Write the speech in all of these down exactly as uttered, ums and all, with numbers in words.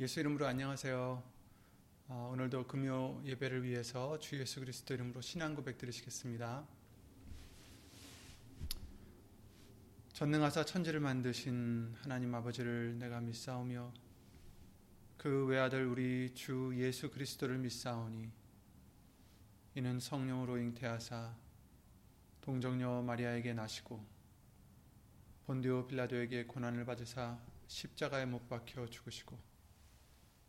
예수 이름으로 안녕하세요. 어, 오늘도 금요 예배를 위해서 주 예수 그리스도 이름으로 신앙 고백 드리시겠습니다. 전능하사 천지를 만드신 하나님 아버지를 내가 믿사오며 그 외아들 우리 주 예수 그리스도를 믿사오니 이는 성령으로 잉태하사 동정녀 마리아에게 나시고 본디오 빌라도에게 고난을 받으사 십자가에 못 박혀 죽으시고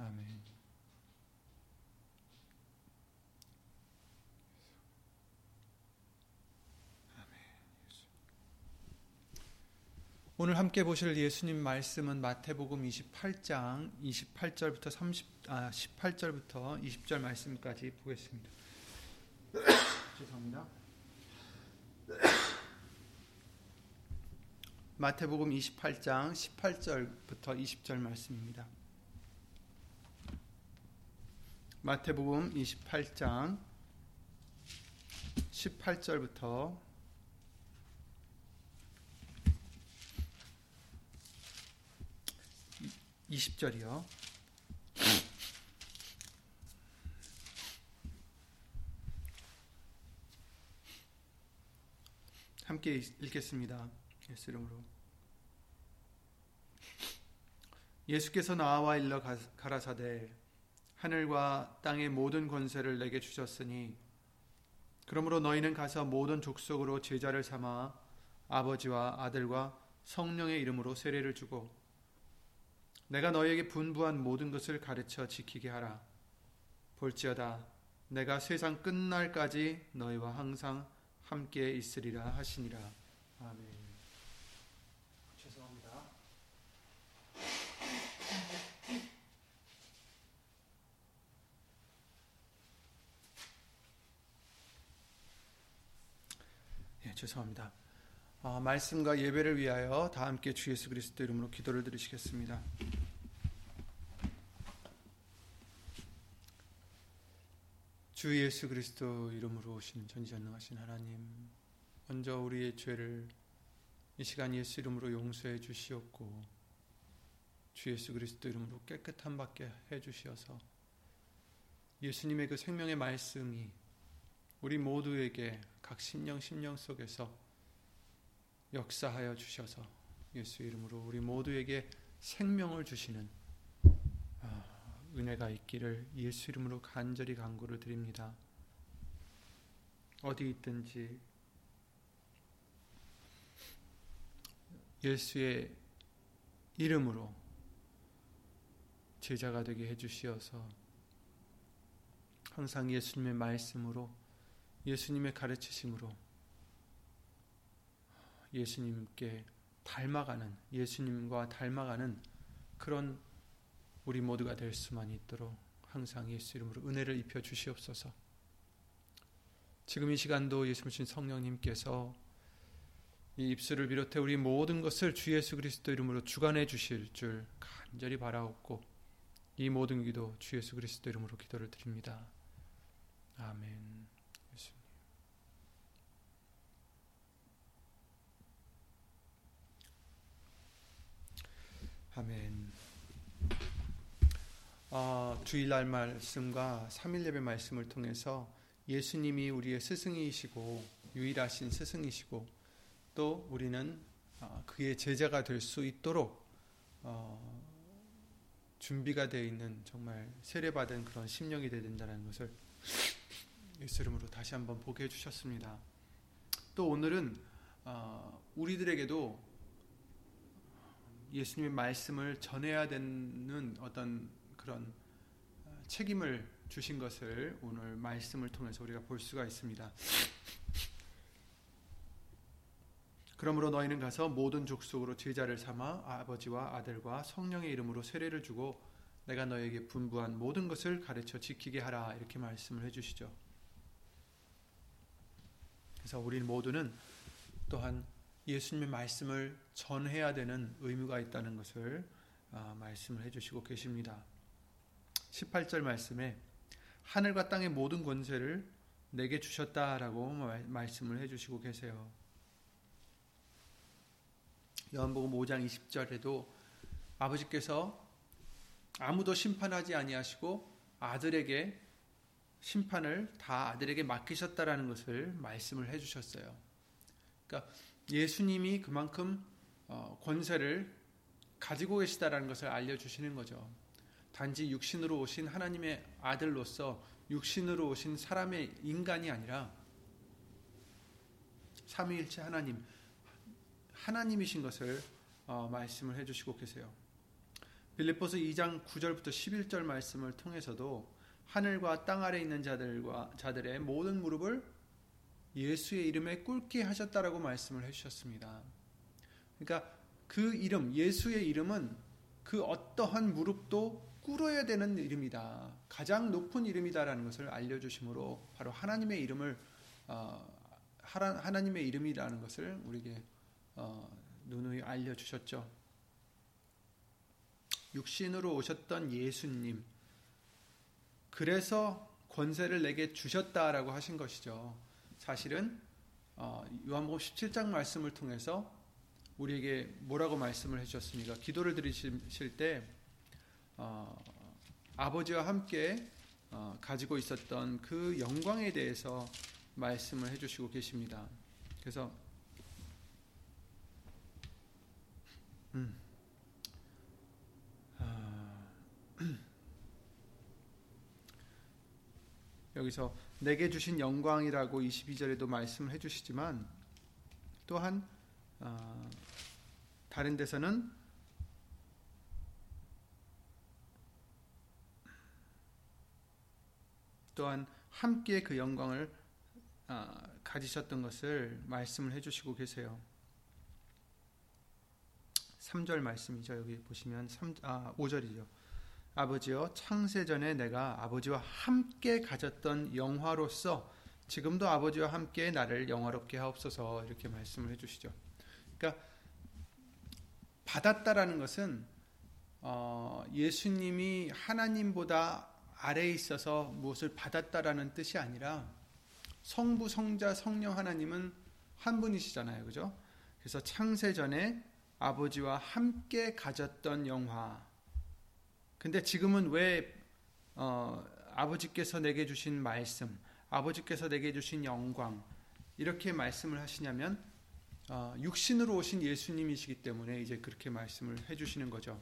아멘. 아멘. 오늘 함께 보실 예수님 말씀은 마태복음 이십팔 장 이십팔 절부터 삼십 아 십팔 절부터 이십 절 말씀까지 보겠습니다. 죄송합니다. 마태복음 이십팔 장 십팔 절부터 이십 절 말씀입니다. 마태복음 이십팔 장 십팔 절부터 이십 절이요. 함께 읽겠습니다. 예수 이름으로. 예수께서 나와 일러 가라사대 하늘과 땅의 모든 권세를 내게 주셨으니 그러므로 너희는 가서 모든 족속으로 제자를 삼아 아버지와 아들과 성령의 이름으로 세례를 주고 내가 너희에게 분부한 모든 것을 가르쳐 지키게 하라. 볼지어다 내가 세상 끝날까지 너희와 항상 함께 있으리라 하시니라. 아멘. 죄송합니다. 어, 말씀과 예배를 위하여 다 함께 주 예수 그리스도 이름으로 기도를 드리시겠습니다. 주 예수 그리스도 이름으로 오신 전지전능하신 하나님, 먼저 우리의 죄를 이 시간 예수 이름으로 용서해 주시옵고 주 예수 그리스도 이름으로 깨끗함 받게 해주시어서 예수님의 그 생명의 말씀이 우리 모두에게 각 심령 심령 속에서 역사하여 주셔서 예수 이름으로 우리 모두에게 생명을 주시는 은혜가 있기를 예수 이름으로 간절히 간구를 드립니다. 어디 있든지 예수의 이름으로 제자가 되게 해주시어서 항상 예수님의 말씀으로 예수님의 가르치심으로 예수님께 닮아가는 예수님과 닮아가는 그런 우리 모두가 될 수만 있도록 항상 예수 이름으로 은혜를 입혀 주시옵소서. 지금 이 시간도 예수님 신 성령님께서 이 입술을 비롯해 우리 모든 것을 주 예수 그리스도 이름으로 주관해 주실 줄 간절히 바라옵고 이 모든 기도 주 예수 그리스도 이름으로 기도를 드립니다. 아멘. 아멘. 어, 주일날 말씀과 삼일 예배 말씀을 통해서 예수님이 우리의 스승이시고 유일하신 스승이시고 또 우리는 어, 그의 제자가 될 수 있도록 어, 준비가 되어 있는 정말 세례받은 그런 심령이 되어야 된다는 것을 예수 이름으로 다시 한번 보게 해주셨습니다. 또 오늘은 어, 우리들에게도 예수님의 말씀을 전해야 되는 어떤 그런 책임을 주신 것을 오늘 말씀을 통해서 우리가 볼 수가 있습니다. 그러므로 너희는 가서 모든 족속으로 제자를 삼아 아버지와 아들과 성령의 이름으로 세례를 주고 내가 너에게 분부한 모든 것을 가르쳐 지키게 하라, 이렇게 말씀을 해주시죠. 그래서 우리 모두는 또한 예수님의 말씀을 전해야 되는 의무가 있다는 것을 말씀을 해주시고 계십니다. 십팔 절 말씀에 하늘과 땅의 모든 권세를 내게 주셨다라고 말씀을 해주시고 계세요. 요한복음 오 장 이십 절에도 아버지께서 아무도 심판하지 아니하시고 아들에게 심판을 다 아들에게 맡기셨다라는 것을 말씀을 해주셨어요. 그러니까 예수님이 그만큼 권세를 가지고 계시다라는 것을 알려주시는 거죠. 단지 육신으로 오신 하나님의 아들로서 육신으로 오신 사람의 인간이 아니라 삼위일체 하나님, 하나님이신 것을 어, 말씀을 해주시고 계세요. 빌립보서 이 장 구 절부터 십일 절 말씀을 통해서도 하늘과 땅 아래 있는 자들과 자들의 모든 무릎을 예수의 이름에 꿇게 하셨다라고 말씀을 해주셨습니다. 그러니까 그 이름, 예수의 이름은 그 어떠한 무릎도 꿇어야 되는 이름이다, 가장 높은 이름이다라는 것을 알려주심으로 바로 하나님의 이름을 어, 하나님의 이름이라는 것을 우리에게 어, 누누이 알려주셨죠. 육신으로 오셨던 예수님, 그래서 권세를 내게 주셨다라고 하신 것이죠. 사실은 어, 요한복음 십칠 장 말씀을 통해서 우리에게 뭐라고 말씀을 해주셨습니까? 기도를 드리실 때 어, 아버지와 함께 어, 가지고 있었던 그 영광에 대해서 말씀을 해주시고 계십니다. 그래서 음. 아. 여기서 내게 주신 영광이라고 이십이 절에도 말씀을 해주시지만 또한 어, 다른 데서는 또한 함께 그 영광을 어, 가지셨던 것을 말씀을 해주시고 계세요. 삼 절 말씀이죠. 여기 보시면 삼, 아, 오 절이죠. 아버지여, 창세전에 내가 아버지와 함께 가졌던 영화로서 지금도 아버지와 함께 나를 영화롭게 하옵소서, 이렇게 말씀을 해주시죠. 그러니까 받았다라는 것은 어, 예수님이 하나님보다 아래에 있어서 무엇을 받았다라는 뜻이 아니라 성부, 성자, 성령 하나님은 한 분이시잖아요. 그죠? 그래서 창세전에 아버지와 함께 가졌던 영화. 근데 지금은 왜 어, 아버지께서 내게 주신 말씀, 아버지께서 내게 주신 영광, 이렇게 말씀을 하시냐면 어, 육신으로 오신 예수님이시기 때문에 이제 그렇게 말씀을 해주시는 거죠.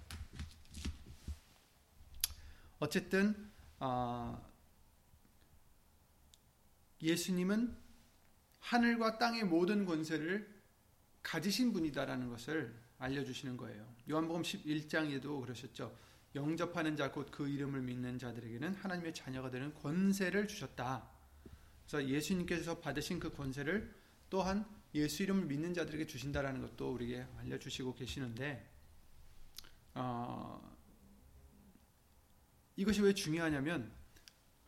어쨌든 어, 예수님은 하늘과 땅의 모든 권세를 가지신 분이다라는 것을 알려주시는 거예요. 요한복음 십일 장에도 그러셨죠. 영접하는 자, 곧 그 이름을 믿는 자들에게는 하나님의 자녀가 되는 권세를 주셨다. 그래서 예수님께서 받으신 그 권세를 또한 예수 이름을 믿는 자들에게 주신다라는 것도 우리에게 알려주시고 계시는데 어, 이것이 왜 중요하냐면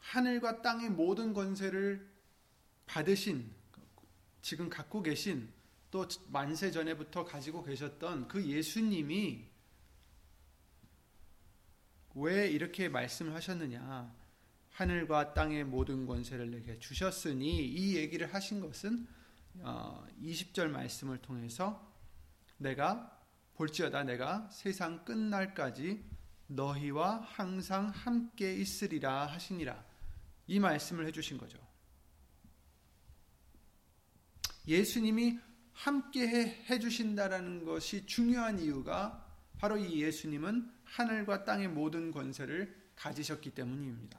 하늘과 땅의 모든 권세를 받으신, 지금 갖고 계신, 또 만세 전에부터 가지고 계셨던 그 예수님이 왜 이렇게 말씀을 하셨느냐, 하늘과 땅의 모든 권세를 내게 주셨으니, 이 얘기를 하신 것은 어, 이십 절 말씀을 통해서 내가 볼지어다 내가 세상 끝날까지 너희와 항상 함께 있으리라 하시니라, 이 말씀을 해주신 거죠. 예수님이 함께 해주신다라는 것이 중요한 이유가 바로 이 예수님은 하늘과 땅의 모든 권세를 가지셨기 때문입니다.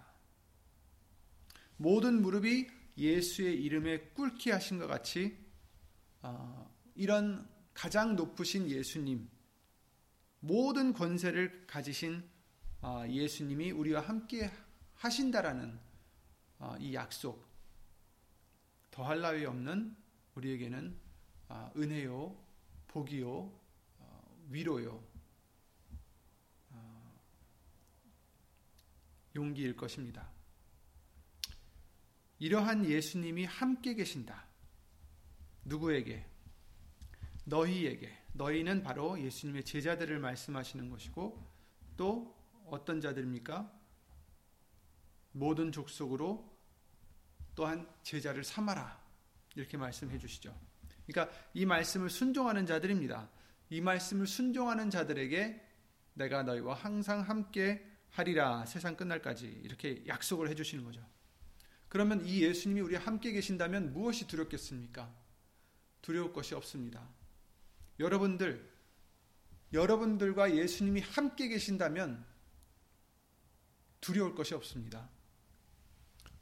모든 무릎이 예수의 이름에 꿇게 하신 것 같이 어, 이런 가장 높으신 예수님, 모든 권세를 가지신 어, 예수님이 우리와 함께 하신다라는 어, 이 약속, 더할 나위 없는 우리에게는 어, 은혜요, 복이요, 어, 위로요, 용기일 것입니다. 이러한 예수님이 함께 계신다. 누구에게? 너희에게. 너희는 바로 예수님의 제자들을 말씀하시는 것이고, 또 어떤 자들입니까? 모든 족속으로 또한 제자를 삼아라. 이렇게 말씀해 주시죠. 그러니까 이 말씀을 순종하는 자들입니다. 이 말씀을 순종하는 자들에게 내가 너희와 항상 함께 하리라, 세상 끝날까지. 이렇게 약속을 해 주시는 거죠. 그러면 이 예수님이 우리와 함께 계신다면 무엇이 두렵겠습니까? 두려울 것이 없습니다. 여러분들, 여러분들과 예수님이 함께 계신다면 두려울 것이 없습니다.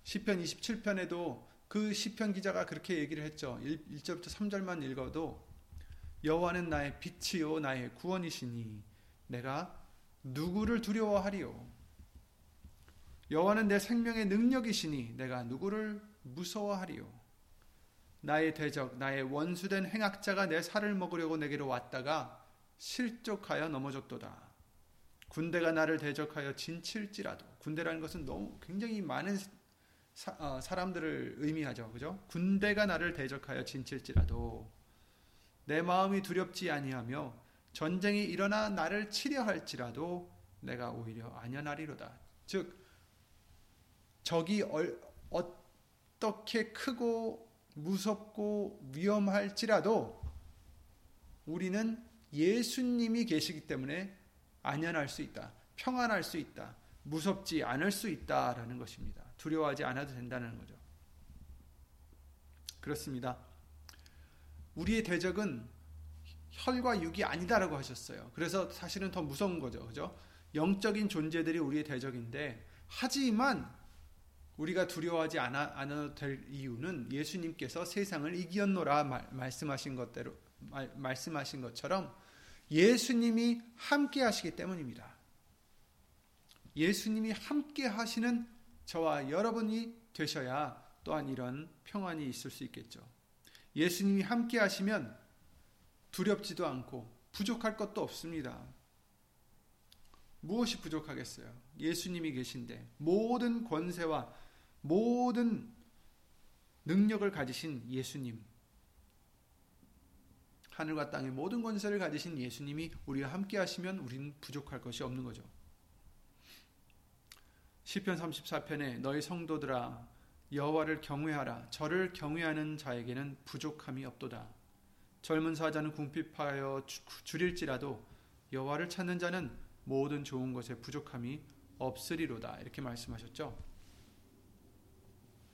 시편 이십칠 편에도 그 시편 기자가 그렇게 얘기를 했죠. 일 절부터 삼 절만 읽어도 여호와는 나의 빛이요 나의 구원이시니 내가 누구를 두려워하리요. 여호와는 내 생명의 능력이시니 내가 누구를 무서워하리요. 나의 대적, 나의 원수된 행악자가 내 살을 먹으려고 내게로 왔다가 실족하여 넘어졌도다. 군대가 나를 대적하여 진칠지라도. 군대라는 것은 너무 굉장히 많은 사, 어, 사람들을 의미하죠. 그죠? 군대가 나를 대적하여 진칠지라도 내 마음이 두렵지 아니하며 전쟁이 일어나 나를 치려 할지라도 내가 오히려 안연하리로다. 즉 적이 얼, 어떻게 크고 무섭고 위험할지라도 우리는 예수님이 계시기 때문에 안연할 수 있다. 평안할 수 있다. 무섭지 않을 수 있다라는 것입니다. 두려워하지 않아도 된다는 거죠. 그렇습니다. 우리의 대적은 혈과 육이 아니다라고 하셨어요. 그래서 사실은 더 무서운 거죠. 그죠? 영적인 존재들이 우리의 대적인데, 하지만 우리가 두려워하지 않아, 않아도 될 이유는 예수님께서 세상을 이기었노라 말, 말씀하신 것대로 말, 말씀하신 것처럼 예수님이 함께 하시기 때문입니다. 예수님이 함께 하시는 저와 여러분이 되셔야 또한 이런 평안이 있을 수 있겠죠. 예수님이 함께 하시면 두렵지도 않고 부족할 것도 없습니다. 무엇이 부족하겠어요? 예수님이 계신데, 모든 권세와 모든 능력을 가지신 예수님, 하늘과 땅의 모든 권세를 가지신 예수님이 우리와 함께 하시면 우리는 부족할 것이 없는 거죠. 시편 삼십사 편에 너희 성도들아 여호와를 경외하라. 저를 경외하는 자에게는 부족함이 없도다. 젊은 사자는 궁핍하여 줄일지라도 여호와를 찾는 자는 모든 좋은 것에 부족함이 없으리로다. 이렇게 말씀하셨죠.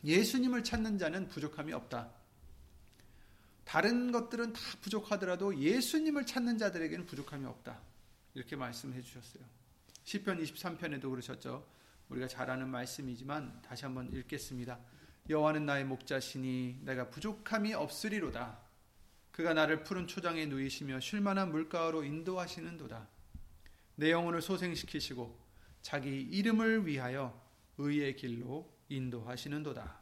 예수님을 찾는 자는 부족함이 없다. 다른 것들은 다 부족하더라도 예수님을 찾는 자들에게는 부족함이 없다. 이렇게 말씀해 주셨어요. 시편 이십삼 편에도 그러셨죠. 우리가 잘 아는 말씀이지만 다시 한번 읽겠습니다. 여호와는 나의 목자시니 내가 부족함이 없으리로다. 그가 나를 푸른 초장에 누이시며 쉴 만한 물가로 인도하시는 도다. 내 영혼을 소생시키시고 자기 이름을 위하여 의의 길로 인도하시는 도다.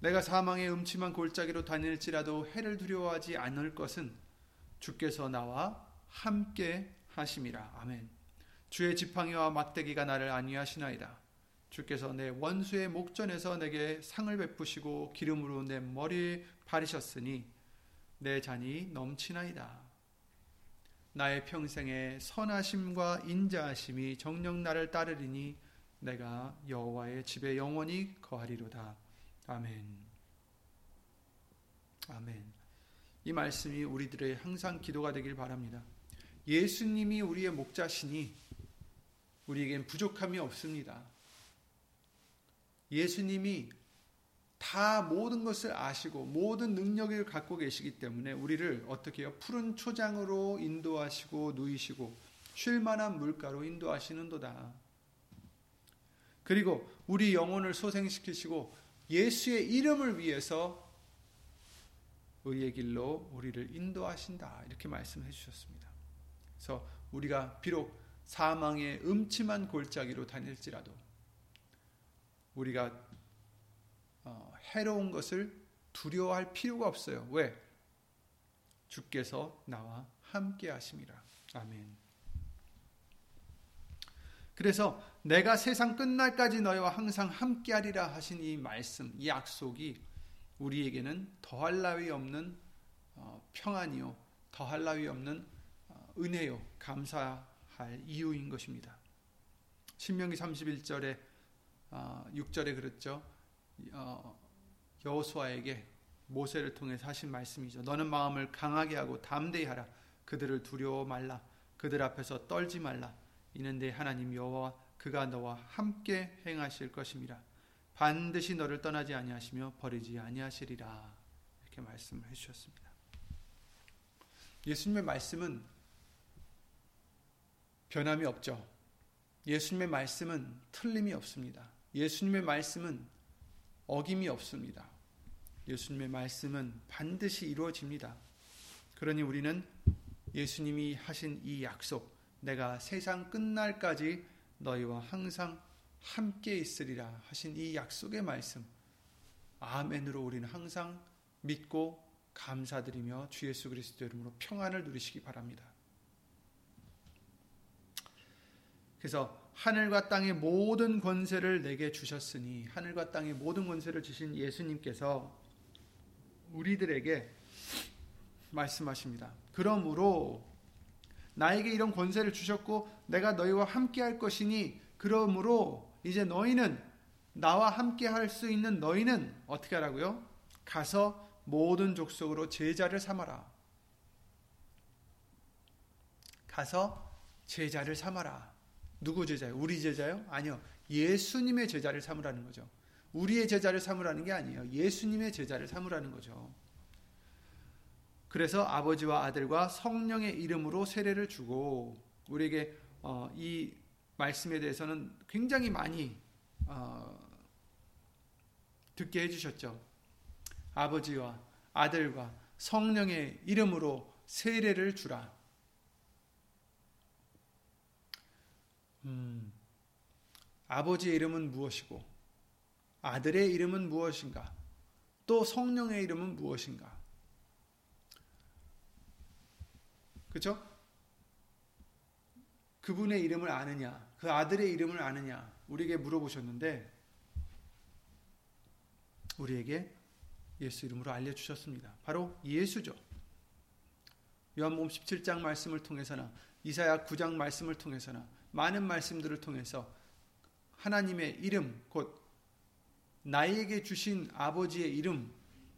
내가 사망의 음침한 골짜기로 다닐지라도 해를 두려워하지 않을 것은 주께서 나와 함께 하심이라. 아멘. 주의 지팡이와 막대기가 나를 안위하시나이다. 주께서 내 원수의 목전에서 내게 상을 베푸시고 기름으로 내 머리에 바르셨으니 내 잔이 넘치나이다. 나의 평생에 선하심과 인자하심이 정녕 나를 따르리니 내가 여호와의 집에 영원히 거하리로다. 아멘. 아멘. 이 말씀이 우리들의 항상 기도가 되길 바랍니다. 예수님이 우리의 목자시니 우리에겐 부족함이 없습니다. 예수님이 다 모든 것을 아시고 모든 능력을 갖고 계시기 때문에 우리를 어떻게 해요? 푸른 초장으로 인도하시고 누이시고 쉴만한 물가로 인도하시는 도다. 그리고 우리 영혼을 소생시키시고 예수의 이름을 위해서 의의 길로 우리를 인도하신다. 이렇게 말씀해 주셨습니다. 그래서 우리가 비록 사망의 음침한 골짜기로 다닐지라도 우리가 어, 해로운 것을 두려워할 필요가 없어요. 왜? 주께서 나와 함께 하심이라. 아멘. 그래서 내가 세상 끝날까지 너희와 항상 함께하리라 하신 이 말씀, 이 약속이 우리에게는 더할 나위 없는 평안이요, 더할 나위 없는 은혜요, 감사할 이유인 것입니다. 신명기 삼십일 절에 육 절에 그랬죠. 여호수아에게 모세를 통해서 하신 말씀이죠. 너는 마음을 강하게 하고 담대히 하라. 그들을 두려워 말라. 그들 앞에서 떨지 말라. 이는 내 하나님 여호와 그가 너와 함께 행하실 것임이라. 반드시 너를 떠나지 아니하시며 버리지 아니하시리라. 이렇게 말씀을 해주셨습니다. 예수님의 말씀은 변함이 없죠. 예수님의 말씀은 틀림이 없습니다. 예수님의 말씀은 어김이 없습니다. 예수님의 말씀은 반드시 이루어집니다. 그러니 우리는 예수님이 하신 이 약속, 내가 세상 끝날까지 너희와 항상 함께 있으리라 하신 이 약속의 말씀, 아멘으로 우리는 항상 믿고 감사드리며 주 예수 그리스도 이름으로 평안을 누리시기 바랍니다. 그래서 하늘과 땅의 모든 권세를 내게 주셨으니, 하늘과 땅의 모든 권세를 주신 예수님께서 우리들에게 말씀하십니다. 그러므로 나에게 이런 권세를 주셨고 내가 너희와 함께 할 것이니, 그러므로 이제 너희는, 나와 함께 할 수 있는 너희는 어떻게 하라고요? 가서 모든 족속으로 제자를 삼아라. 가서 제자를 삼아라. 누구 제자요? 우리 제자요? 아니요. 예수님의 제자를 삼으라는 거죠. 우리의 제자를 삼으라는 게 아니에요. 예수님의 제자를 삼으라는 거죠. 그래서 아버지와 아들과 성령의 이름으로 세례를 주고, 우리에게 어, 이 말씀에 대해서는 굉장히 많이 어, 듣게 해주셨죠. 아버지와 아들과 성령의 이름으로 세례를 주라. 음, 아버지의 이름은 무엇이고 아들의 이름은 무엇인가? 또 성령의 이름은 무엇인가? 그렇죠? 그분의 이름을 아느냐? 그 아들의 이름을 아느냐? 우리에게 물어보셨는데 우리에게 예수 이름으로 알려주셨습니다. 바로 예수죠. 요한복음 십칠 장 말씀을 통해서나 이사야 구 장 말씀을 통해서나 많은 말씀들을 통해서 하나님의 이름, 곧 나에게 주신 아버지의 이름,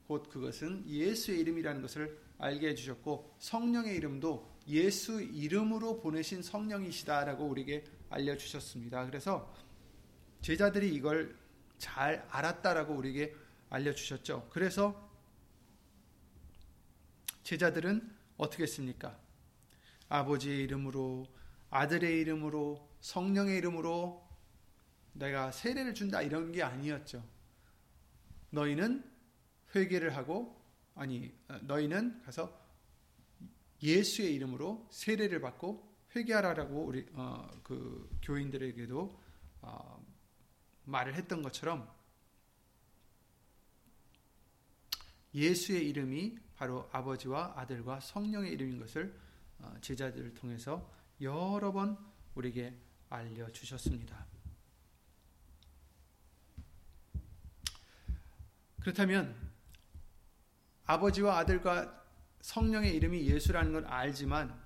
곧 그것은 예수의 이름이라는 것을 알게 해주셨고, 성령의 이름도 예수 이름으로 보내신 성령이시다라고 우리에게 알려주셨습니다. 그래서 제자들이 이걸 잘 알았다라고 우리에게 알려주셨죠. 그래서 제자들은 어떻게 했습니까? 아버지의 이름으로, 아들의 이름으로, 성령의 이름으로 내가 세례를 준다, 이런 게 아니었죠. 너희는 회개를 하고, 아니 너희는 가서 예수의 이름으로 세례를 받고 회개하라라고 우리 어, 그 교인들에게도 어, 말을 했던 것처럼 예수의 이름이 바로 아버지와 아들과 성령의 이름인 것을 어, 제자들을 통해서 여러 번 우리에게 알려주셨습니다. 그렇다면 아버지와 아들과 성령의 이름이 예수라는 걸 알지만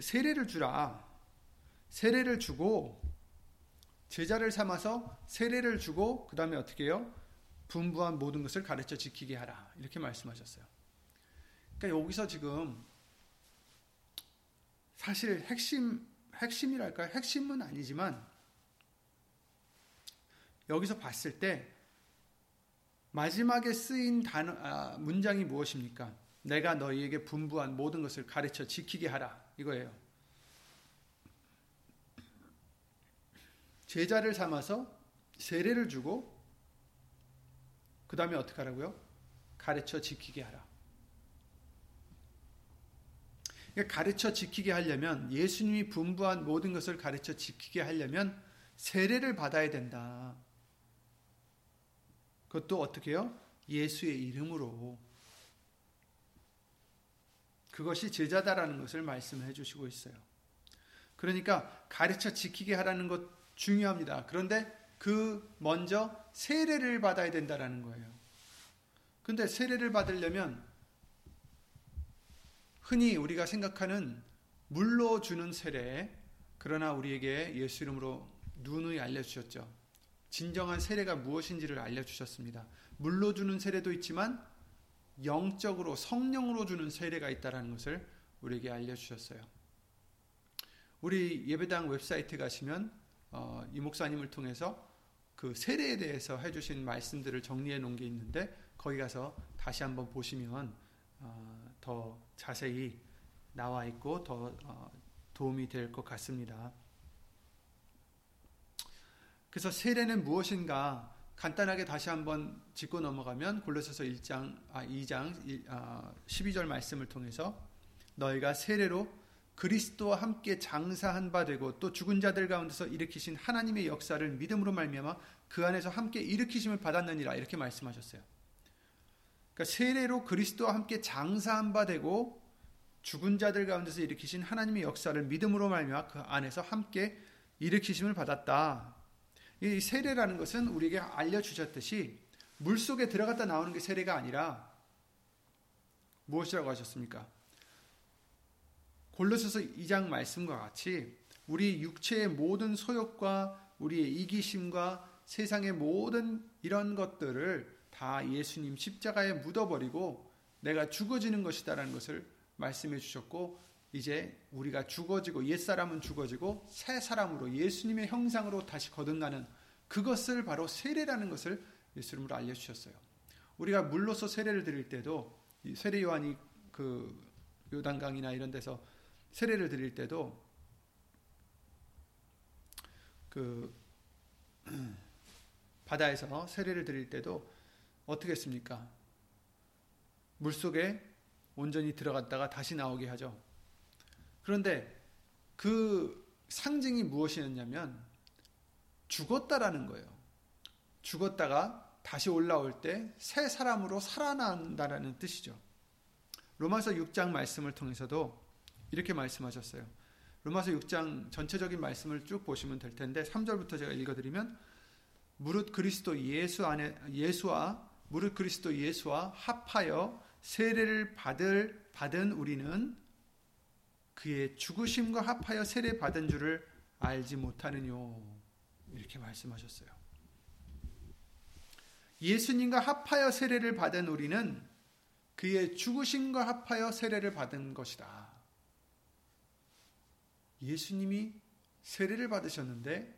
세례를 주라. 세례를 주고 제자를 삼아서 세례를 주고 그 다음에 어떻게 해요? 분부한 모든 것을 가르쳐 지키게 하라. 이렇게 말씀하셨어요. 그러니까 여기서 지금 사실 핵심, 핵심이랄까? 핵심은 아니지만 여기서 봤을 때 마지막에 쓰인 단어, 아, 문장이 무엇입니까? 내가 너희에게 분부한 모든 것을 가르쳐 지키게 하라, 이거예요. 제자를 삼아서 세례를 주고 그 다음에 어떻게 하라고요? 가르쳐 지키게 하라. 그러니까 가르쳐 지키게 하려면, 예수님이 분부한 모든 것을 가르쳐 지키게 하려면 세례를 받아야 된다. 그것도 어떻게 해요? 예수의 이름으로. 그것이 제자다라는 것을 말씀해 주시고 있어요. 그러니까 가르쳐 지키게 하라는 것 중요합니다. 그런데 그 먼저 세례를 받아야 된다라는 거예요. 근데 세례를 받으려면 흔히 우리가 생각하는 물로 주는 세례, 그러나 우리에게 예수 이름으로 누누이 알려주셨죠. 진정한 세례가 무엇인지를 알려주셨습니다. 물로 주는 세례도 있지만 영적으로 성령으로 주는 세례가 있다는 것을 우리에게 알려주셨어요. 우리 예배당 웹사이트 가시면 어, 이 목사님을 통해서 그 세례에 대해서 해주신 말씀들을 정리해 놓은 게 있는데 거기 가서 다시 한번 보시면 어, 더 자세히 나와 있고 더 어, 도움이 될 것 같습니다. 그래서 세례는 무엇인가 간단하게 다시 한번 짚고 넘어가면 골로새서 일 장, 아, 이 장 일, 아, 십이 절 말씀을 통해서 너희가 세례로 그리스도와 함께 장사한 바 되고 또 죽은 자들 가운데서 일으키신 하나님의 역사를 믿음으로 말미암아 그 안에서 함께 일으키심을 받았느니라 이렇게 말씀하셨어요. 그러니까 세례로 그리스도와 함께 장사한 바 되고 죽은 자들 가운데서 일으키신 하나님의 역사를 믿음으로 말미암아 그 안에서 함께 일으키심을 받았다. 이 세례라는 것은 우리에게 알려주셨듯이 물속에 들어갔다 나오는 게 세례가 아니라 무엇이라고 하셨습니까? 골로새서 이 장 말씀과 같이 우리 육체의 모든 소욕과 우리의 이기심과 세상의 모든 이런 것들을 다 예수님 십자가에 묻어버리고 내가 죽어지는 것이다라는 것을 말씀해 주셨고 이제 우리가 죽어지고 옛사람은 죽어지고 새 사람으로 예수님의 형상으로 다시 거듭나는 그것을 바로 세례라는 것을 예수 이름으로 알려주셨어요. 우리가 물로서 세례를 드릴 때도 세례 요한이 그 요단강이나 이런 데서 세례를 드릴 때도 그 바다에서 세례를 드릴 때도 어떻게 했습니까? 물속에 온전히 들어갔다가 다시 나오게 하죠. 그런데 그 상징이 무엇이었냐면 죽었다라는 거예요. 죽었다가 다시 올라올 때 새 사람으로 살아난다라는 뜻이죠. 로마서 육 장 말씀을 통해서도 이렇게 말씀하셨어요. 로마서 육 장 전체적인 말씀을 쭉 보시면 될 텐데 삼 절부터 제가 읽어드리면 무릇 그리스도 예수 안에 예수와 무릇 그리스도 예수와 합하여 세례를 받을 받은 우리는 그의 죽으심과 합하여 세례 받은 줄을 알지 못하느뇨 이렇게 말씀하셨어요. 예수님과 합하여 세례를 받은 우리는 그의 죽으심과 합하여 세례를 받은 것이다. 예수님이 세례를 받으셨는데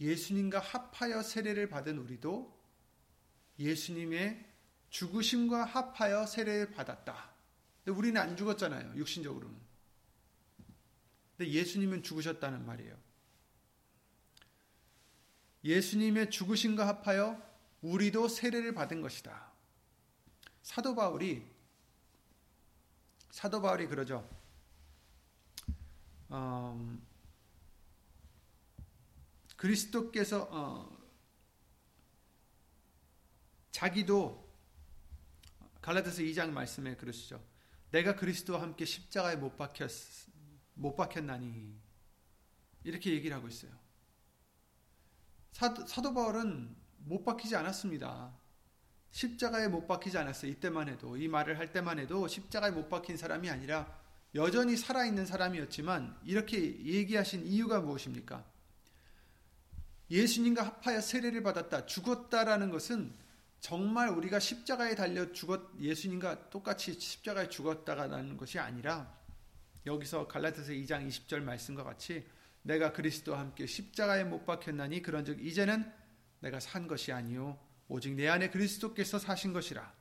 예수님과 합하여 세례를 받은 우리도 예수님의 죽으심과 합하여 세례를 받았다. 근데 우리는 안 죽었잖아요. 육신적으로는. 근데 예수님은 죽으셨다는 말이에요. 예수님의 죽으심과 합하여 우리도 세례를 받은 것이다. 사도 바울이 사도 바울이 그러죠. 어, 그리스도께서 어, 자기도 갈라디아서 이 장 말씀에 그러시죠. 내가 그리스도와 함께 십자가에 못, 박혔, 못 박혔나니 이렇게 얘기를 하고 있어요. 사도, 사도 바울은 못 박히지 않았습니다. 십자가에 못 박히지 않았어요. 이때만 해도 이 말을 할 때만 해도 십자가에 못 박힌 사람이 아니라 여전히 살아있는 사람이었지만 이렇게 얘기하신 이유가 무엇입니까? 예수님과 합하여 세례를 받았다. 죽었다라는 것은 정말 우리가 십자가에 달려 죽었 예수님과 똑같이 십자가에 죽었다라는 것이 아니라 여기서 갈라디아서 이 장 이십 절 말씀과 같이 내가 그리스도와 함께 십자가에 못 박혔나니 그런즉 이제는 내가 산 것이 아니요 오직 내 안에 그리스도께서 사신 것이라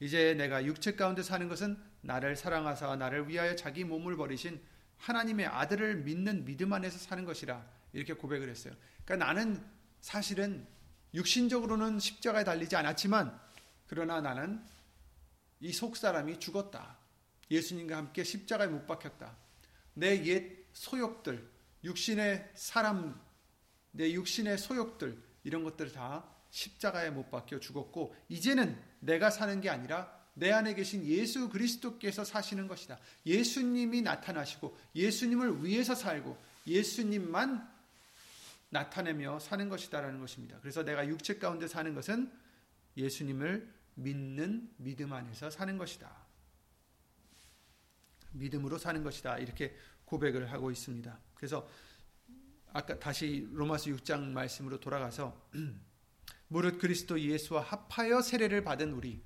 이제 내가 육체 가운데 사는 것은 나를 사랑하사 나를 위하여 자기 몸을 버리신 하나님의 아들을 믿는 믿음 안에서 사는 것이라 이렇게 고백을 했어요. 그러니까 나는 사실은 육신적으로는 십자가에 달리지 않았지만 그러나 나는 이 속사람이 죽었다. 예수님과 함께 십자가에 못 박혔다. 내 옛 소욕들, 육신의 사람, 내 육신의 소욕들 이런 것들 다 십자가에 못 박혀 죽었고 이제는 내가 사는 게 아니라 내 안에 계신 예수 그리스도께서 사시는 것이다. 예수님이 나타나시고 예수님을 위해서 살고 예수님만 나타내며 사는 것이다라는 것입니다. 그래서 내가 육체 가운데 사는 것은 예수님을 믿는 믿음 안에서 사는 것이다. 믿음으로 사는 것이다. 이렇게 고백을 하고 있습니다. 그래서 아까 다시 로마서 육 장 말씀으로 돌아가서 무릇 그리스도 예수와 합하여 세례를 받은 우리,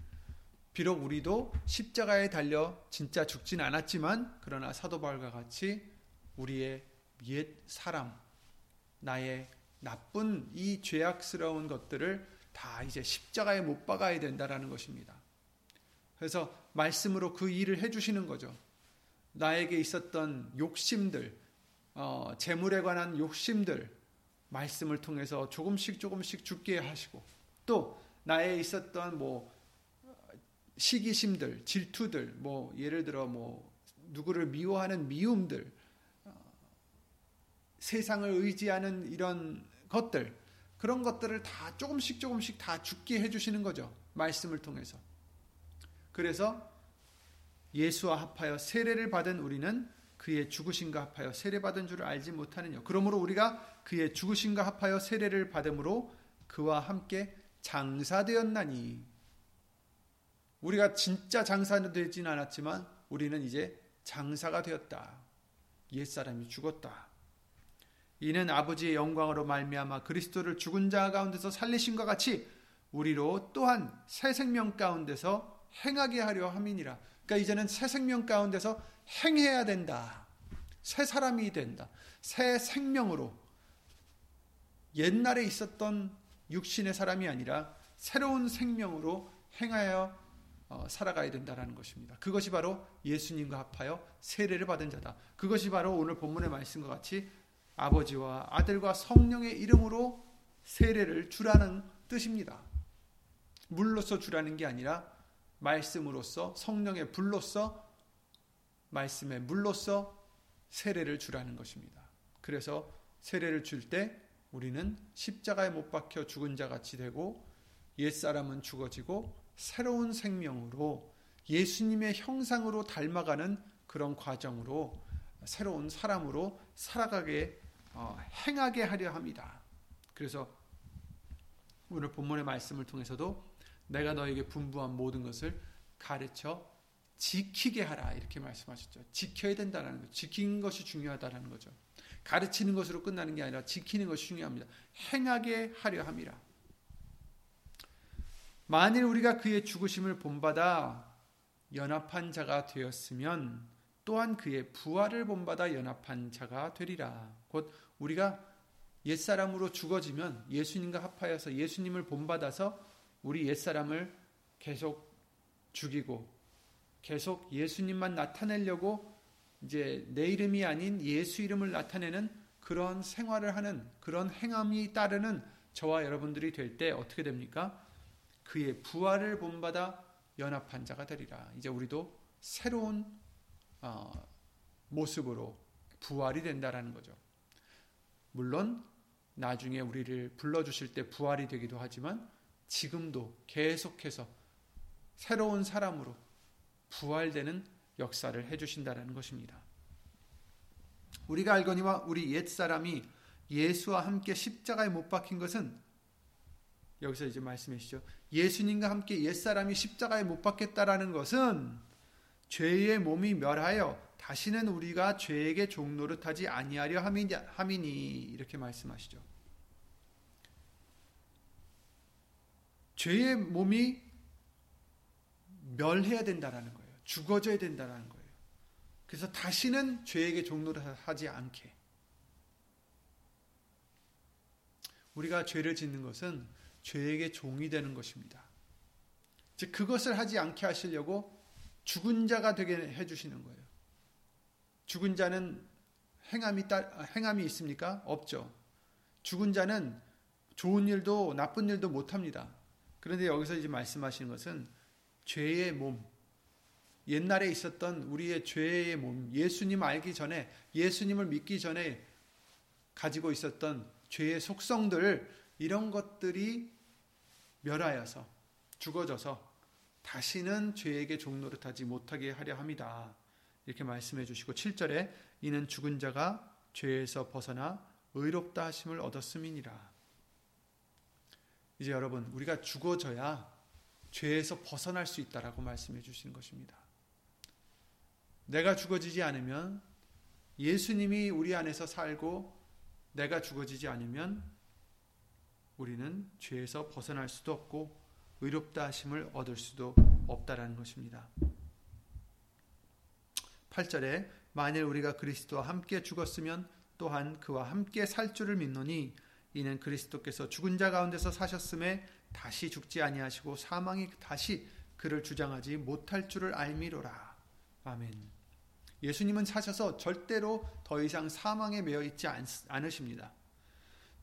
비록 우리도 십자가에 달려 진짜 죽진 않았지만 그러나 사도 바울과 같이 우리의 옛 사람, 나의 나쁜 이 죄악스러운 것들을 다 이제 십자가에 못 박아야 된다라는 것입니다. 그래서 말씀으로 그 일을 해주시는 거죠. 나에게 있었던 욕심들, 어, 재물에 관한 욕심들 말씀을 통해서 조금씩 조금씩 죽게 하시고, 또 나에 있었던 뭐 시기심들, 질투들, 뭐 예를 들어 뭐 누구를 미워하는 미움들, 어, 세상을 의지하는 이런 것들, 그런 것들을 다 조금씩 조금씩 다 죽게 해주시는 거죠. 말씀을 통해서. 그래서 예수와 합하여 세례를 받은 우리는 그의 죽으심과 합하여 세례받은 줄을 알지 못하느냐. 그러므로 우리가 그의 죽으심과 합하여 세례를 받음으로 그와 함께 장사되었나니. 우리가 진짜 장사는 되진 않았지만 우리는 이제 장사가 되었다. 옛사람이 죽었다. 이는 아버지의 영광으로 말미암아 그리스도를 죽은 자 가운데서 살리심과 같이 우리로 또한 새 생명 가운데서 행하게 하려 함이니라. 그러니까 이제는 새 생명 가운데서 행해야 된다. 새 사람이 된다. 새 생명으로 옛날에 있었던 육신의 사람이 아니라 새로운 생명으로 행하여 살아가야 된다라는 것입니다. 그것이 바로 예수님과 합하여 세례를 받은 자다. 그것이 바로 오늘 본문의 말씀과 같이 아버지와 아들과 성령의 이름으로 세례를 주라는 뜻입니다. 물로서 주라는 게 아니라 말씀으로써, 성령의 불로써, 말씀의 물로써 세례를 주라는 것입니다. 그래서 세례를 줄 때 우리는 십자가에 못 박혀 죽은 자같이 되고 옛사람은 죽어지고 새로운 생명으로 예수님의 형상으로 닮아가는 그런 과정으로 새로운 사람으로 살아가게 어, 행하게 하려 합니다. 그래서 오늘 본문의 말씀을 통해서도 내가 너에게 분부한 모든 것을 가르쳐 지키게 하라 이렇게 말씀하셨죠. 지켜야 된다는 거죠. 지키는 것이 중요하다는 거죠. 가르치는 것으로 끝나는 게 아니라 지키는 것이 중요합니다. 행하게 하려 함이라. 만일 우리가 그의 죽으심을 본받아 연합한 자가 되었으면 또한 그의 부활을 본받아 연합한 자가 되리라. 곧 우리가 옛사람으로 죽어지면 예수님과 합하여서 예수님을 본받아서 우리 옛사람을 계속 죽이고 계속 예수님만 나타내려고 이제 내 이름이 아닌 예수 이름을 나타내는 그런 생활을 하는 그런 행함이 따르는 저와 여러분들이 될 때 어떻게 됩니까? 그의 부활을 본받아 연합한 자가 되리라. 이제 우리도 새로운 어, 모습으로 부활이 된다라는 거죠. 물론 나중에 우리를 불러주실 때 부활이 되기도 하지만 지금도 계속해서 새로운 사람으로 부활되는 역사를 해주신다는 것입니다. 우리가 알거니와 우리 옛사람이 예수와 함께 십자가에 못 박힌 것은, 여기서 이제 말씀해 주시죠. 예수님과 함께 옛사람이 십자가에 못 박혔다라는 것은 죄의 몸이 멸하여 다시는 우리가 죄에게 종노릇하지 아니하려 함이니, 이렇게 말씀하시죠. 죄의 몸이 멸해야 된다라는 거예요. 죽어져야 된다라는 거예요. 그래서 다시는 죄에게 종노릇하지 않게. 우리가 죄를 짓는 것은 죄에게 종이 되는 것입니다. 즉 그것을 하지 않게 하시려고 죽은 자가 되게 해주시는 거예요. 죽은 자는 행함이, 따, 행함이 있습니까? 없죠. 죽은 자는 좋은 일도 나쁜 일도 못합니다. 그런데 여기서 이제 말씀하시는 것은 죄의 몸, 옛날에 있었던 우리의 죄의 몸, 예수님 알기 전에, 예수님을 믿기 전에 가지고 있었던 죄의 속성들, 이런 것들이 멸하여서, 죽어져서 다시는 죄에게 종노릇하지 못하게 하려 합니다. 이렇게 말씀해 주시고 칠 절에 이는 죽은 자가 죄에서 벗어나 의롭다 하심을 얻었음이니라. 이제 여러분, 우리가 죽어져야 죄에서 벗어날 수 있다라고 말씀해 주신 것입니다. 내가 죽어지지 않으면, 예수님이 우리 안에서 살고 내가 죽어지지 않으면 우리는 죄에서 벗어날 수도 없고 의롭다 하심을 얻을 수도 없다라는 것입니다. 팔 절에 만일 우리가 그리스도와 함께 죽었으면 또한 그와 함께 살 줄을 믿노니 이는 그리스도께서 죽은 자 가운데서 사셨음에 다시 죽지 아니하시고 사망이 다시 그를 주장하지 못할 줄을 알미로라. 아멘. 예수님은 사셔서 절대로 더 이상 사망에 매여 있지 않으십니다.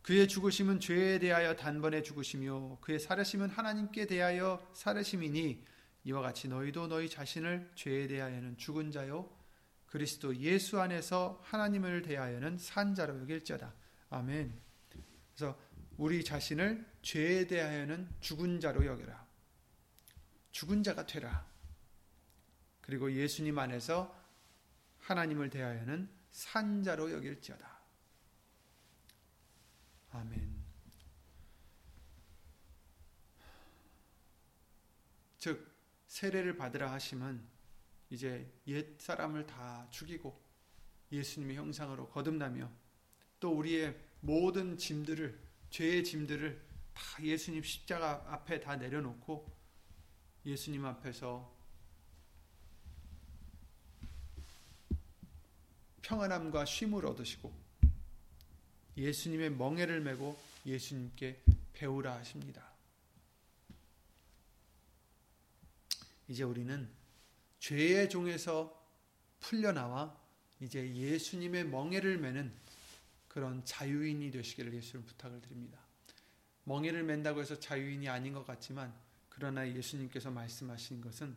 그의 죽으심은 죄에 대하여 단번에 죽으시며 그의 살으심은 하나님께 대하여 살으심이니 이와 같이 너희도 너희 자신을 죄에 대하여는 죽은 자요 그리스도 예수 안에서 하나님을 대하여는 산 자로 여길지어다. 아멘. 그래서 우리 자신을 죄에 대하여는 죽은 자로 여겨라. 죽은 자가 되라. 그리고 예수님 안에서 하나님을 대하여는 산 자로 여길지어다. 아멘. 즉 세례를 받으라 하심은 이제 옛사람을 다 죽이고 예수님의 형상으로 거듭나며 또 우리의 모든 짐들을, 죄의 짐들을 다 예수님 십자가 앞에 다 내려놓고 예수님 앞에서 평안함과 쉼을 얻으시고 예수님의 멍에를 메고 예수님께 배우라 하십니다. 이제 우리는 죄의 종에서 풀려나와 이제 예수님의 멍에를 메는 그런 자유인이 되시기를 예수님 부탁을 드립니다. 멍에를 맨다고 해서 자유인이 아닌 것 같지만 그러나 예수님께서 말씀하신 것은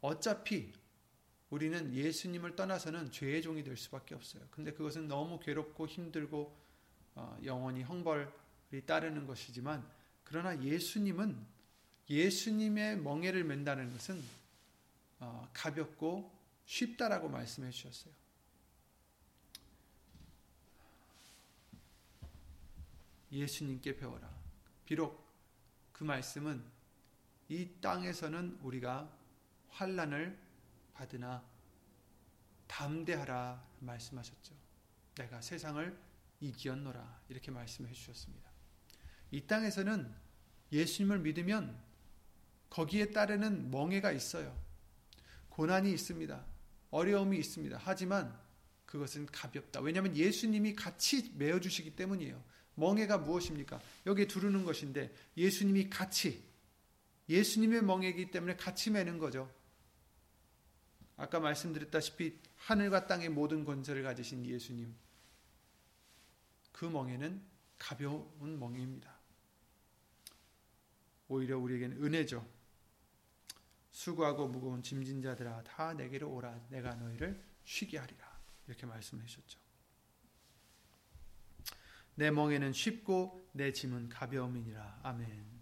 어차피 우리는 예수님을 떠나서는 죄의 종이 될 수밖에 없어요. 근데 그것은 너무 괴롭고 힘들고 어, 영원히 형벌이 따르는 것이지만 그러나 예수님은 예수님의 멍에를 맨다는 것은 어, 가볍고 쉽다라고 말씀해 주셨어요. 예수님께 배워라. 비록 그 말씀은 이 땅에서는 우리가 환난을 받으나 담대하라 말씀하셨죠. 내가 세상을 이기었노라 이렇게 말씀해 주셨습니다. 이 땅에서는 예수님을 믿으면 거기에 따르는 멍에가 있어요. 고난이 있습니다. 어려움이 있습니다. 하지만 그것은 가볍다. 왜냐하면 예수님이 같이 메어주시기 때문이에요. 멍에가 무엇입니까? 여기에 두르는 것인데 예수님이 같이, 예수님의 멍에이기 때문에 같이 매는 거죠. 아까 말씀드렸다시피 하늘과 땅의 모든 권세를 가지신 예수님, 그 멍에는 가벼운 멍에입니다. 오히려 우리에게는 은혜죠. 수고하고 무거운 짐진 자들아 다 내게로 오라 내가 너희를 쉬게 하리라 이렇게 말씀해 주셨죠. 내 멍에는 쉽고 내 짐은 가벼움이니라. 아멘.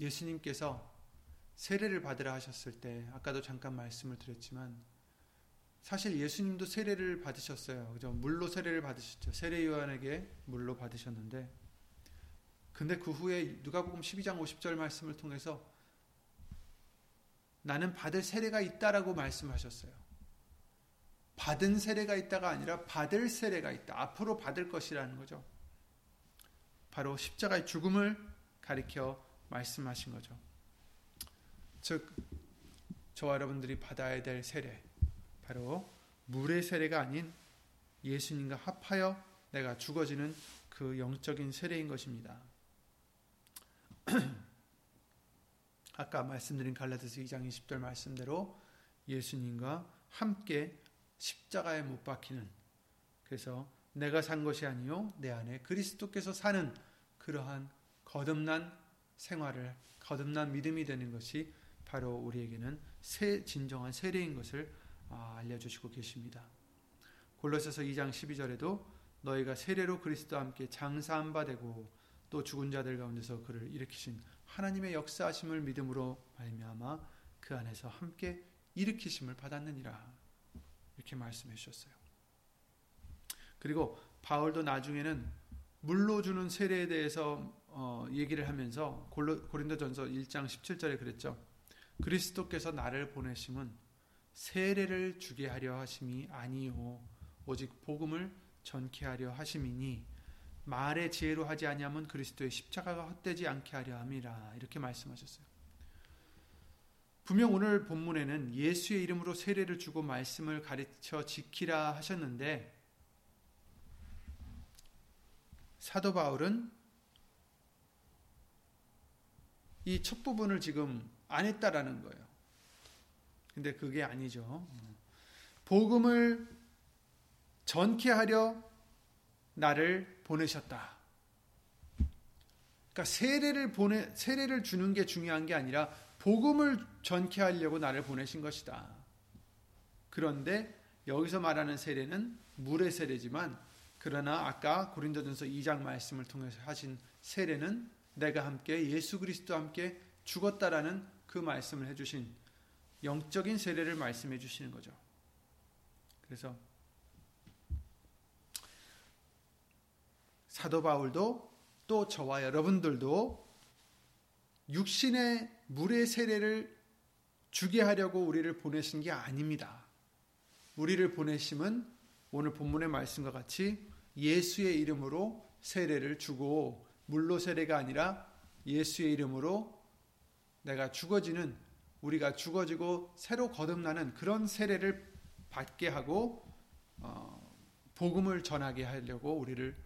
예수님께서 세례를 받으라 하셨을 때 아까도 잠깐 말씀을 드렸지만 사실 예수님도 세례를 받으셨어요. 그죠? 물로 세례를 받으셨죠. 세례 요한에게 물로 받으셨는데 근데 그 후에 누가복음 십이 장 오십 절 말씀을 통해서 나는 받을 세례가 있다라고 말씀하셨어요. 받은 세례가 있다가 아니라 받을 세례가 있다. 앞으로 받을 것이라는 거죠. 바로 십자가의 죽음을 가리켜 말씀하신 거죠. 즉 저와 여러분들이 받아야 될 세례, 바로 물의 세례가 아닌 예수님과 합하여 내가 죽어지는 그 영적인 세례인 것입니다. 아까 말씀드린 갈라디아서 이 장 이십 절 말씀대로 예수님과 함께 십자가에 못 박히는, 그래서 내가 산 것이 아니요 내 안에 그리스도께서 사는 그러한 거듭난 생활을, 거듭난 믿음이 되는 것이 바로 우리에게는 새 진정한 세례인 것을 알려주시고 계십니다. 골로새서 이 장 십이 절에도 너희가 세례로 그리스도와 함께 장사한 바 되고 또 죽은 자들 가운데서 그를 일으키신 하나님의 역사하심을 믿음으로 말미암아 그 안에서 함께 일으키심을 받았느니라. 이렇게 말씀해 주셨어요. 그리고 바울도 나중에는 물로 주는 세례에 대해서 어, 얘기를 하면서 고린도전서 일 장 십칠 절에 그랬죠. 그리스도께서 나를 보내심은 세례를 주게 하려 하심이 아니요 오직 복음을 전케 하려 하심이니 말의 지혜로 하지 아니하면 그리스도의 십자가가 헛되지 않게 하려 함이라. 이렇게 말씀하셨어요. 분명 오늘 본문에는 예수의 이름으로 세례를 주고 말씀을 가르쳐 지키라 하셨는데 사도 바울은 이 첫 부분을 지금 안 했다라는 거예요. 근데 그게 아니죠. 복음을 전케 하려 나를 보내셨다. 그러니까 세례를 보내 세례를 주는 게 중요한 게 아니라 복음을 전케 하려고 나를 보내신 것이다. 그런데 여기서 말하는 세례는 물의 세례지만 그러나 아까 고린도전서 이 장 말씀을 통해서 하신 세례는 내가 함께 예수 그리스도와 함께 죽었다라는 그 말씀을 해주신 영적인 세례를 말씀해 주시는 거죠. 그래서 사도 바울도 또 저와 여러분들도 육신의 물의 세례를 주게 하려고 우리를 보내신 게 아닙니다. 우리를 보내심은 오늘 본문의 말씀과 같이 예수의 이름으로 세례를 주고 물로 세례가 아니라 예수의 이름으로 내가 죽어지는 우리가 죽어지고 새로 거듭나는 그런 세례를 받게 하고 어, 복음을 전하게 하려고 우리를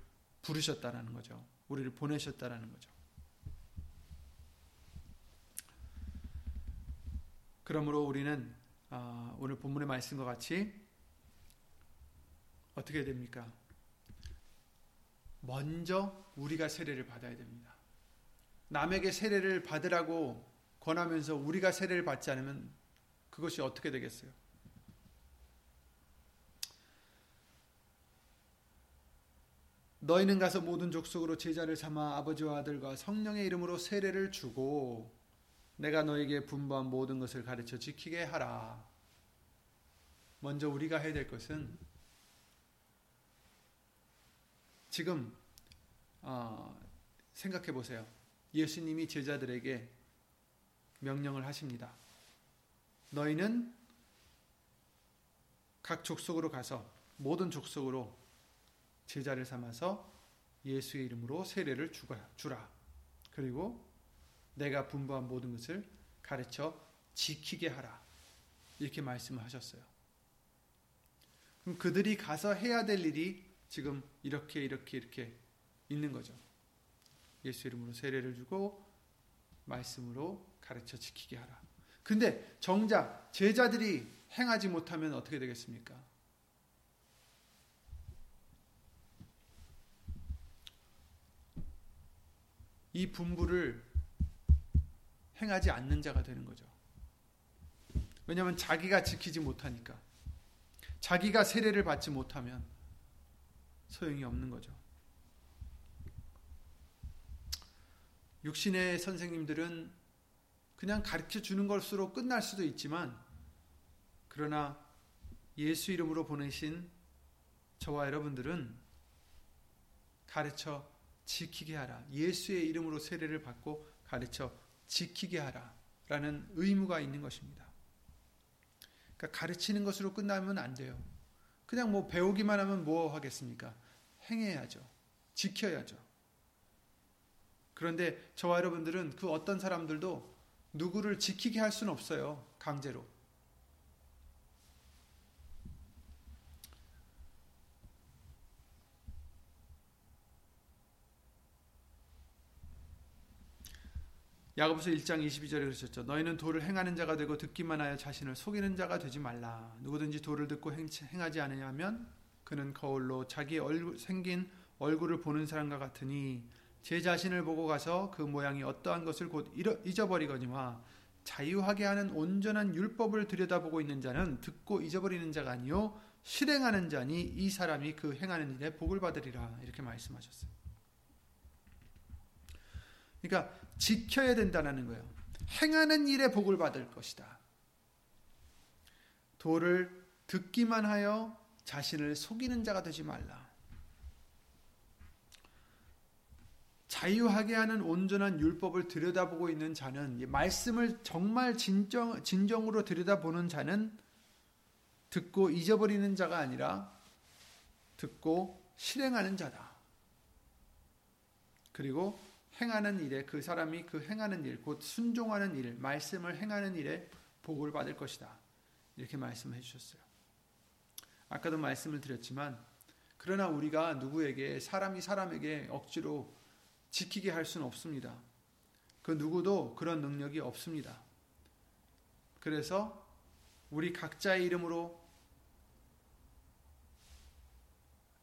부르셨다라는 거죠. 우리를 보내셨다라는 거죠. 그러므로 우리는 어, 오늘 본문의 말씀과 같이 어떻게 해야 됩니까? 먼저 우리가 세례를 받아야 됩니다. 남에게 세례를 받으라고 권하면서 우리가 세례를 받지 않으면 그것이 어떻게 되겠어요? 너희는 가서 모든 족속으로 제자를 삼아 아버지와 아들과 성령의 이름으로 세례를 주고 내가 너에게 분부한 모든 것을 가르쳐 지키게 하라. 먼저 우리가 해야 될 것은 지금 어, 생각해 보세요. 예수님이 제자들에게 명령을 하십니다. 너희는 각 족속으로 가서 모든 족속으로 제자를 삼아서 예수의 이름으로 세례를 주라. 그리고 내가 분부한 모든 것을 가르쳐 지키게 하라. 이렇게 말씀을 하셨어요. 그럼 그들이 가서 해야 될 일이 지금 이렇게 이렇게 이렇게 있는 거죠. 예수 이름으로 세례를 주고 말씀으로 가르쳐 지키게 하라. 근데 정작 제자들이 행하지 못하면 어떻게 되겠습니까? 이 분부를 행하지 않는 자가 되는 거죠. 왜냐하면 자기가 지키지 못하니까. 자기가 세례를 받지 못하면 소용이 없는 거죠. 육신의 선생님들은 그냥 가르쳐주는 것으로 끝날 수도 있지만 그러나 예수 이름으로 보내신 저와 여러분들은 가르쳐 지키게 하라. 예수의 이름으로 세례를 받고 가르쳐 지키게 하라 라는 의무가 있는 것입니다. 그러니까 가르치는 것으로 끝나면 안 돼요. 그냥 뭐 배우기만 하면 뭐 하겠습니까? 행해야죠. 지켜야죠. 그런데 저와 여러분들은 그 어떤 사람들도 누구를 지키게 할 수는 없어요. 강제로. 야고보서 일 장 이십이 절에 그러셨죠. 너희는 도를 행하는 자가 되고 듣기만 하여 자신을 속이는 자가 되지 말라. 누구든지 도를 듣고 행하지 않으냐 하면 그는 거울로 자기 얼굴, 생긴 얼굴을 보는 사람과 같으니 제 자신을 보고 가서 그 모양이 어떠한 것을 곧 잊어버리거니와 자유하게 하는 온전한 율법을 들여다보고 있는 자는 듣고 잊어버리는 자가 아니요 실행하는 자니 이 사람이 그 행하는 일에 복을 받으리라. 이렇게 말씀하셨어요. 그러니까 지켜야 된다는 거예요. 행하는 일에 복을 받을 것이다. 도를 듣기만 하여 자신을 속이는 자가 되지 말라. 자유하게 하는 온전한 율법을 들여다보고 있는 자는, 말씀을 정말 진정, 진정으로 들여다보는 자는 듣고 잊어버리는 자가 아니라 듣고 실행하는 자다. 그리고 행하는 일에, 그 사람이 그 행하는 일, 곧 순종하는 일, 말씀을 행하는 일에 복을 받을 것이다. 이렇게 말씀해 주셨어요. 아까도 말씀을 드렸지만, 그러나 우리가 누구에게, 사람이 사람에게 억지로 지키게 할 수는 없습니다. 그 누구도 그런 능력이 없습니다. 그래서 우리 각자의 이름으로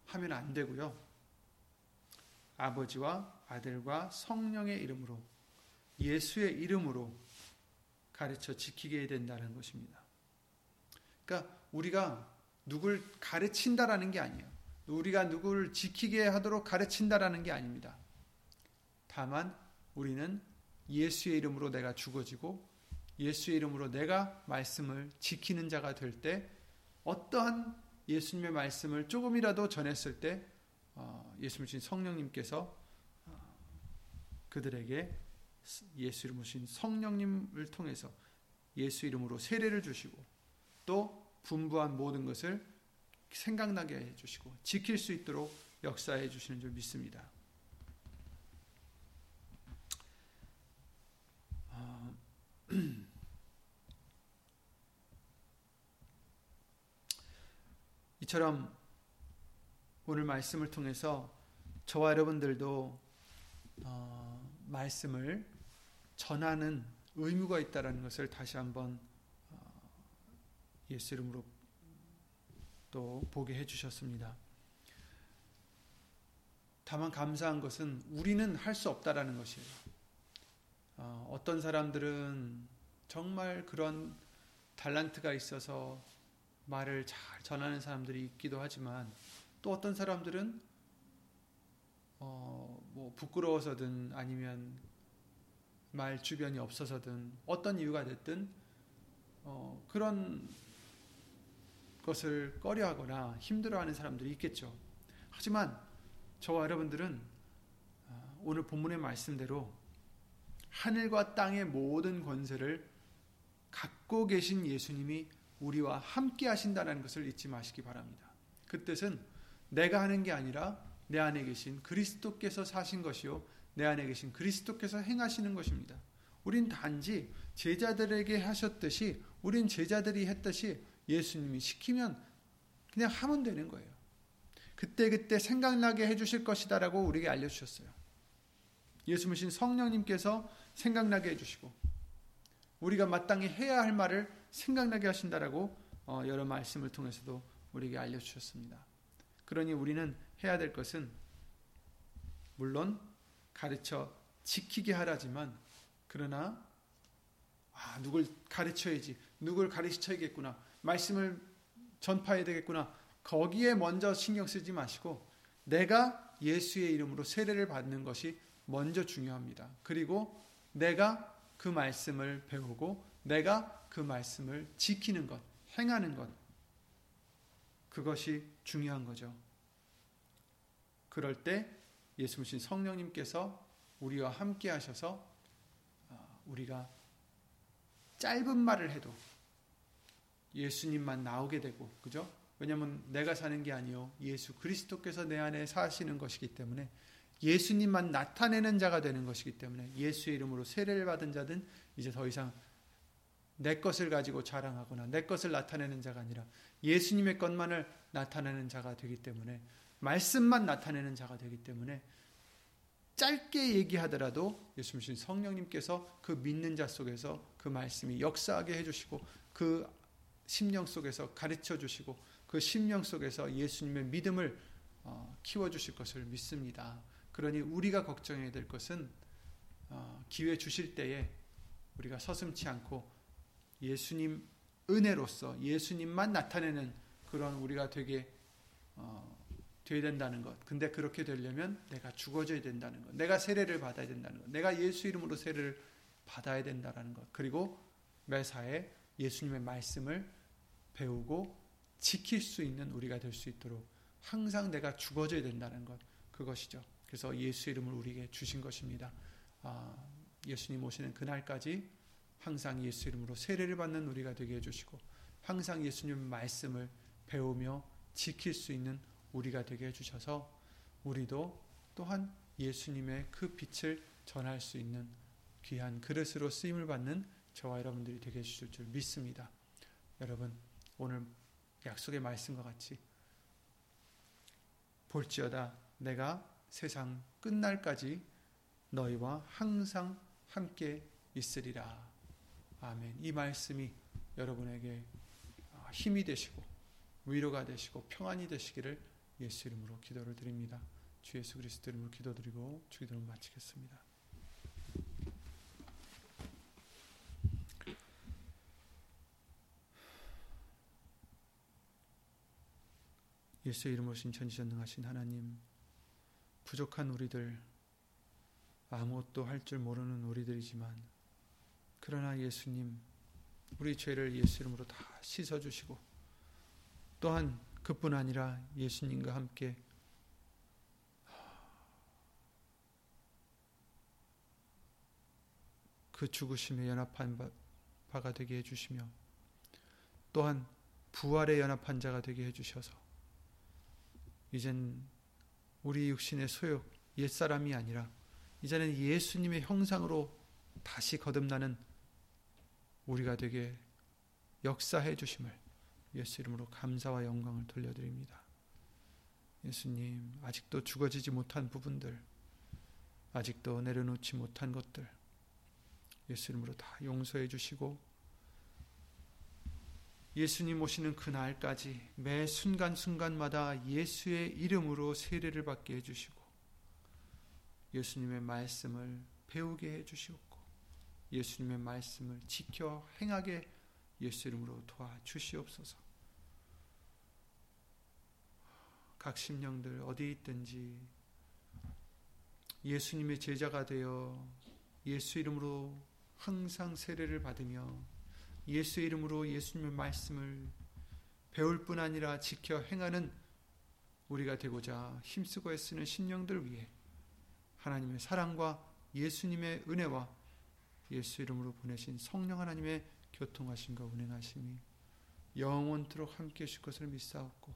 하면 안 되고요. 아버지와 아들과 성령의 이름으로, 예수의 이름으로 가르쳐 지키게 된다는 것입니다. 그러니까 우리가 누굴 가르친다라는 게 아니에요. 우리가 누굴 지키게 하도록 가르친다라는 게 아닙니다. 다만 우리는 예수의 이름으로 내가 죽어지고 예수의 이름으로 내가 말씀을 지키는 자가 될 때, 어떠한 예수님의 말씀을 조금이라도 전했을 때 예수님을 주신 성령님께서 그들에게 예수 이름으로 주신 성령님을 통해서 예수 이름으로 세례를 주시고, 또 분부한 모든 것을 생각나게 해주시고 지킬 수 있도록 역사해 주시는 줄 믿습니다. 어, 이처럼 오늘 말씀을 통해서 저와 여러분들도 어, 말씀을 전하는 의무가 있다는 것을 다시 한번 예수 이름으로 또 보게 해주셨습니다. 다만 감사한 것은 우리는 할 수 없다라는 것이에요. 어, 어떤 사람들은 정말 그런 달란트가 있어서 말을 잘 전하는 사람들이 있기도 하지만, 또 어떤 사람들은 어, 뭐 부끄러워서든 아니면 말 주변이 없어서든 어떤 이유가 됐든 어, 그런 것을 꺼려하거나 힘들어하는 사람들이 있겠죠. 하지만 저와 여러분들은 오늘 본문의 말씀대로 하늘과 땅의 모든 권세를 갖고 계신 예수님이 우리와 함께 하신다는 것을 잊지 마시기 바랍니다. 그 뜻은 내가 하는 게 아니라 내 안에 계신 그리스도께서 사신 것이요, 내 안에 계신 그리스도께서 행하시는 것입니다. 우린 단지 제자들에게 하셨듯이, 우린 제자들이 했듯이 예수님이 시키면 그냥 하면 되는 거예요. 그때그때 생각나게 해주실 것이다 라고 우리에게 알려주셨어요. 예수님이신 성령님께서 생각나게 해주시고 우리가 마땅히 해야 할 말을 생각나게 하신다라고 여러 말씀을 통해서도 우리에게 알려주셨습니다. 그러니 우리는 해야 될 것은 물론 가르쳐 지키게 하라지만, 그러나 아, 누굴 가르쳐야지, 누굴 가르쳐야겠구나, 말씀을 전파해야 되겠구나, 거기에 먼저 신경 쓰지 마시고 내가 예수의 이름으로 세례를 받는 것이 먼저 중요합니다. 그리고 내가 그 말씀을 배우고 내가 그 말씀을 지키는 것, 행하는 것, 그것이 중요한 거죠. 그럴 때 예수님이신 성령님께서 우리와 함께 하셔서 우리가 짧은 말을 해도 예수님만 나오게 되고, 그죠? 왜냐하면 내가 사는 게 아니요, 예수 그리스도께서 내 안에 사시는 것이기 때문에, 예수님만 나타내는 자가 되는 것이기 때문에, 예수의 이름으로 세례를 받은 자든 이제 더 이상 내 것을 가지고 자랑하거나 내 것을 나타내는 자가 아니라 예수님의 것만을 나타내는 자가 되기 때문에, 말씀만 나타내는 자가 되기 때문에, 짧게 얘기하더라도 예수님 성령님께서 그 믿는 자 속에서 그 말씀이 역사하게 해주시고, 그 심령 속에서 가르쳐주시고, 그 심령 속에서 예수님의 믿음을 키워주실 것을 믿습니다. 그러니 우리가 걱정해야 될 것은 기회 주실 때에 우리가 서슴지 않고 예수님 은혜로서 예수님만 나타내는 그런 우리가 되게 돼야 된다는 것. 근데 그렇게 되려면 내가 죽어져야 된다는 것, 내가 세례를 받아야 된다는 것, 내가 예수 이름으로 세례를 받아야 된다는 것, 그리고 매사에 예수님의 말씀을 배우고 지킬 수 있는 우리가 될 수 있도록 항상 내가 죽어져야 된다는 것, 그것이죠. 그래서 예수 이름을 우리에게 주신 것입니다. 아, 예수님 오시는 그날까지 항상 예수 이름으로 세례를 받는 우리가 되게 해주시고 항상 예수님 말씀을 배우며 지킬 수 있는 우리가 되게 해주셔서 우리도 또한 예수님의 그 빛을 전할 수 있는 귀한 그릇으로 쓰임을 받는 저와 여러분들이 되게 해주실 줄 믿습니다. 여러분, 오늘 약속의 말씀과 같이 볼지어다 내가 세상 끝날까지 너희와 항상 함께 있으리라. 아멘. 이 말씀이 여러분에게 힘이 되시고 위로가 되시고 평안이 되시기를 예수 이름으로 기도를 드립니다. 주 예수 그리스도 이름으로 기도드리고 주기도를 마치겠습니다. 예수 이름으로 신천지전능하신 하나님, 부족한 우리들, 아무것도 할 줄 모르는 우리들이지만 그러나 예수님, 우리 죄를 예수 이름으로 다 씻어주시고 또한 그뿐 아니라 예수님과 함께 그 죽으심에 연합한 바가 되게 해주시며 또한 부활에 연합한 자가 되게 해주셔서 이젠 우리 육신의 소욕, 옛사람이 아니라 이제는 예수님의 형상으로 다시 거듭나는 우리가 되게 역사해 주심을 예수 이름으로 감사와 영광을 돌려드립니다. 예수님, 아직도 죽어지지 못한 부분들, 아직도 내려놓지 못한 것들 예수 이름으로 다 용서해 주시고 예수님 오시는 그날까지 매 순간순간마다 예수의 이름으로 세례를 받게 해주시고 예수님의 말씀을 배우게 해주시옵고 예수님의 말씀을 지켜 행하게 예수 이름으로 도와주시옵소서. 각 심령들 어디에 있든지 예수님의 제자가 되어 예수 이름으로 항상 세례를 받으며 예수 이름으로 예수님의 말씀을 배울 뿐 아니라 지켜 행하는 우리가 되고자 힘쓰고 애쓰는 심령들 위해 하나님의 사랑과 예수님의 은혜와 예수 이름으로 보내신 성령 하나님의 교통하심과 운행하심이 영원토록 함께 하실 것을 믿사옵고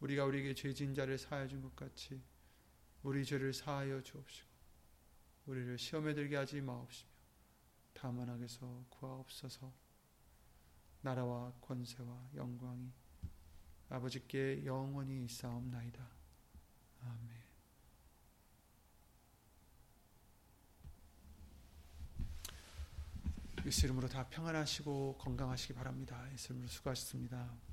우리가 우리에게 죄진 자를 사하여 준 것 같이 우리 죄를 사하여 주옵시고 우리를 시험에 들게 하지 마옵시며 다만 악에서 구하옵소서. 나라와 권세와 영광이 아버지께 영원히 있사옵나이다. 아멘. 예수 이름으로 다 평안하시고 건강하시기 바랍니다. 예수 이름으로 수고하셨습니다.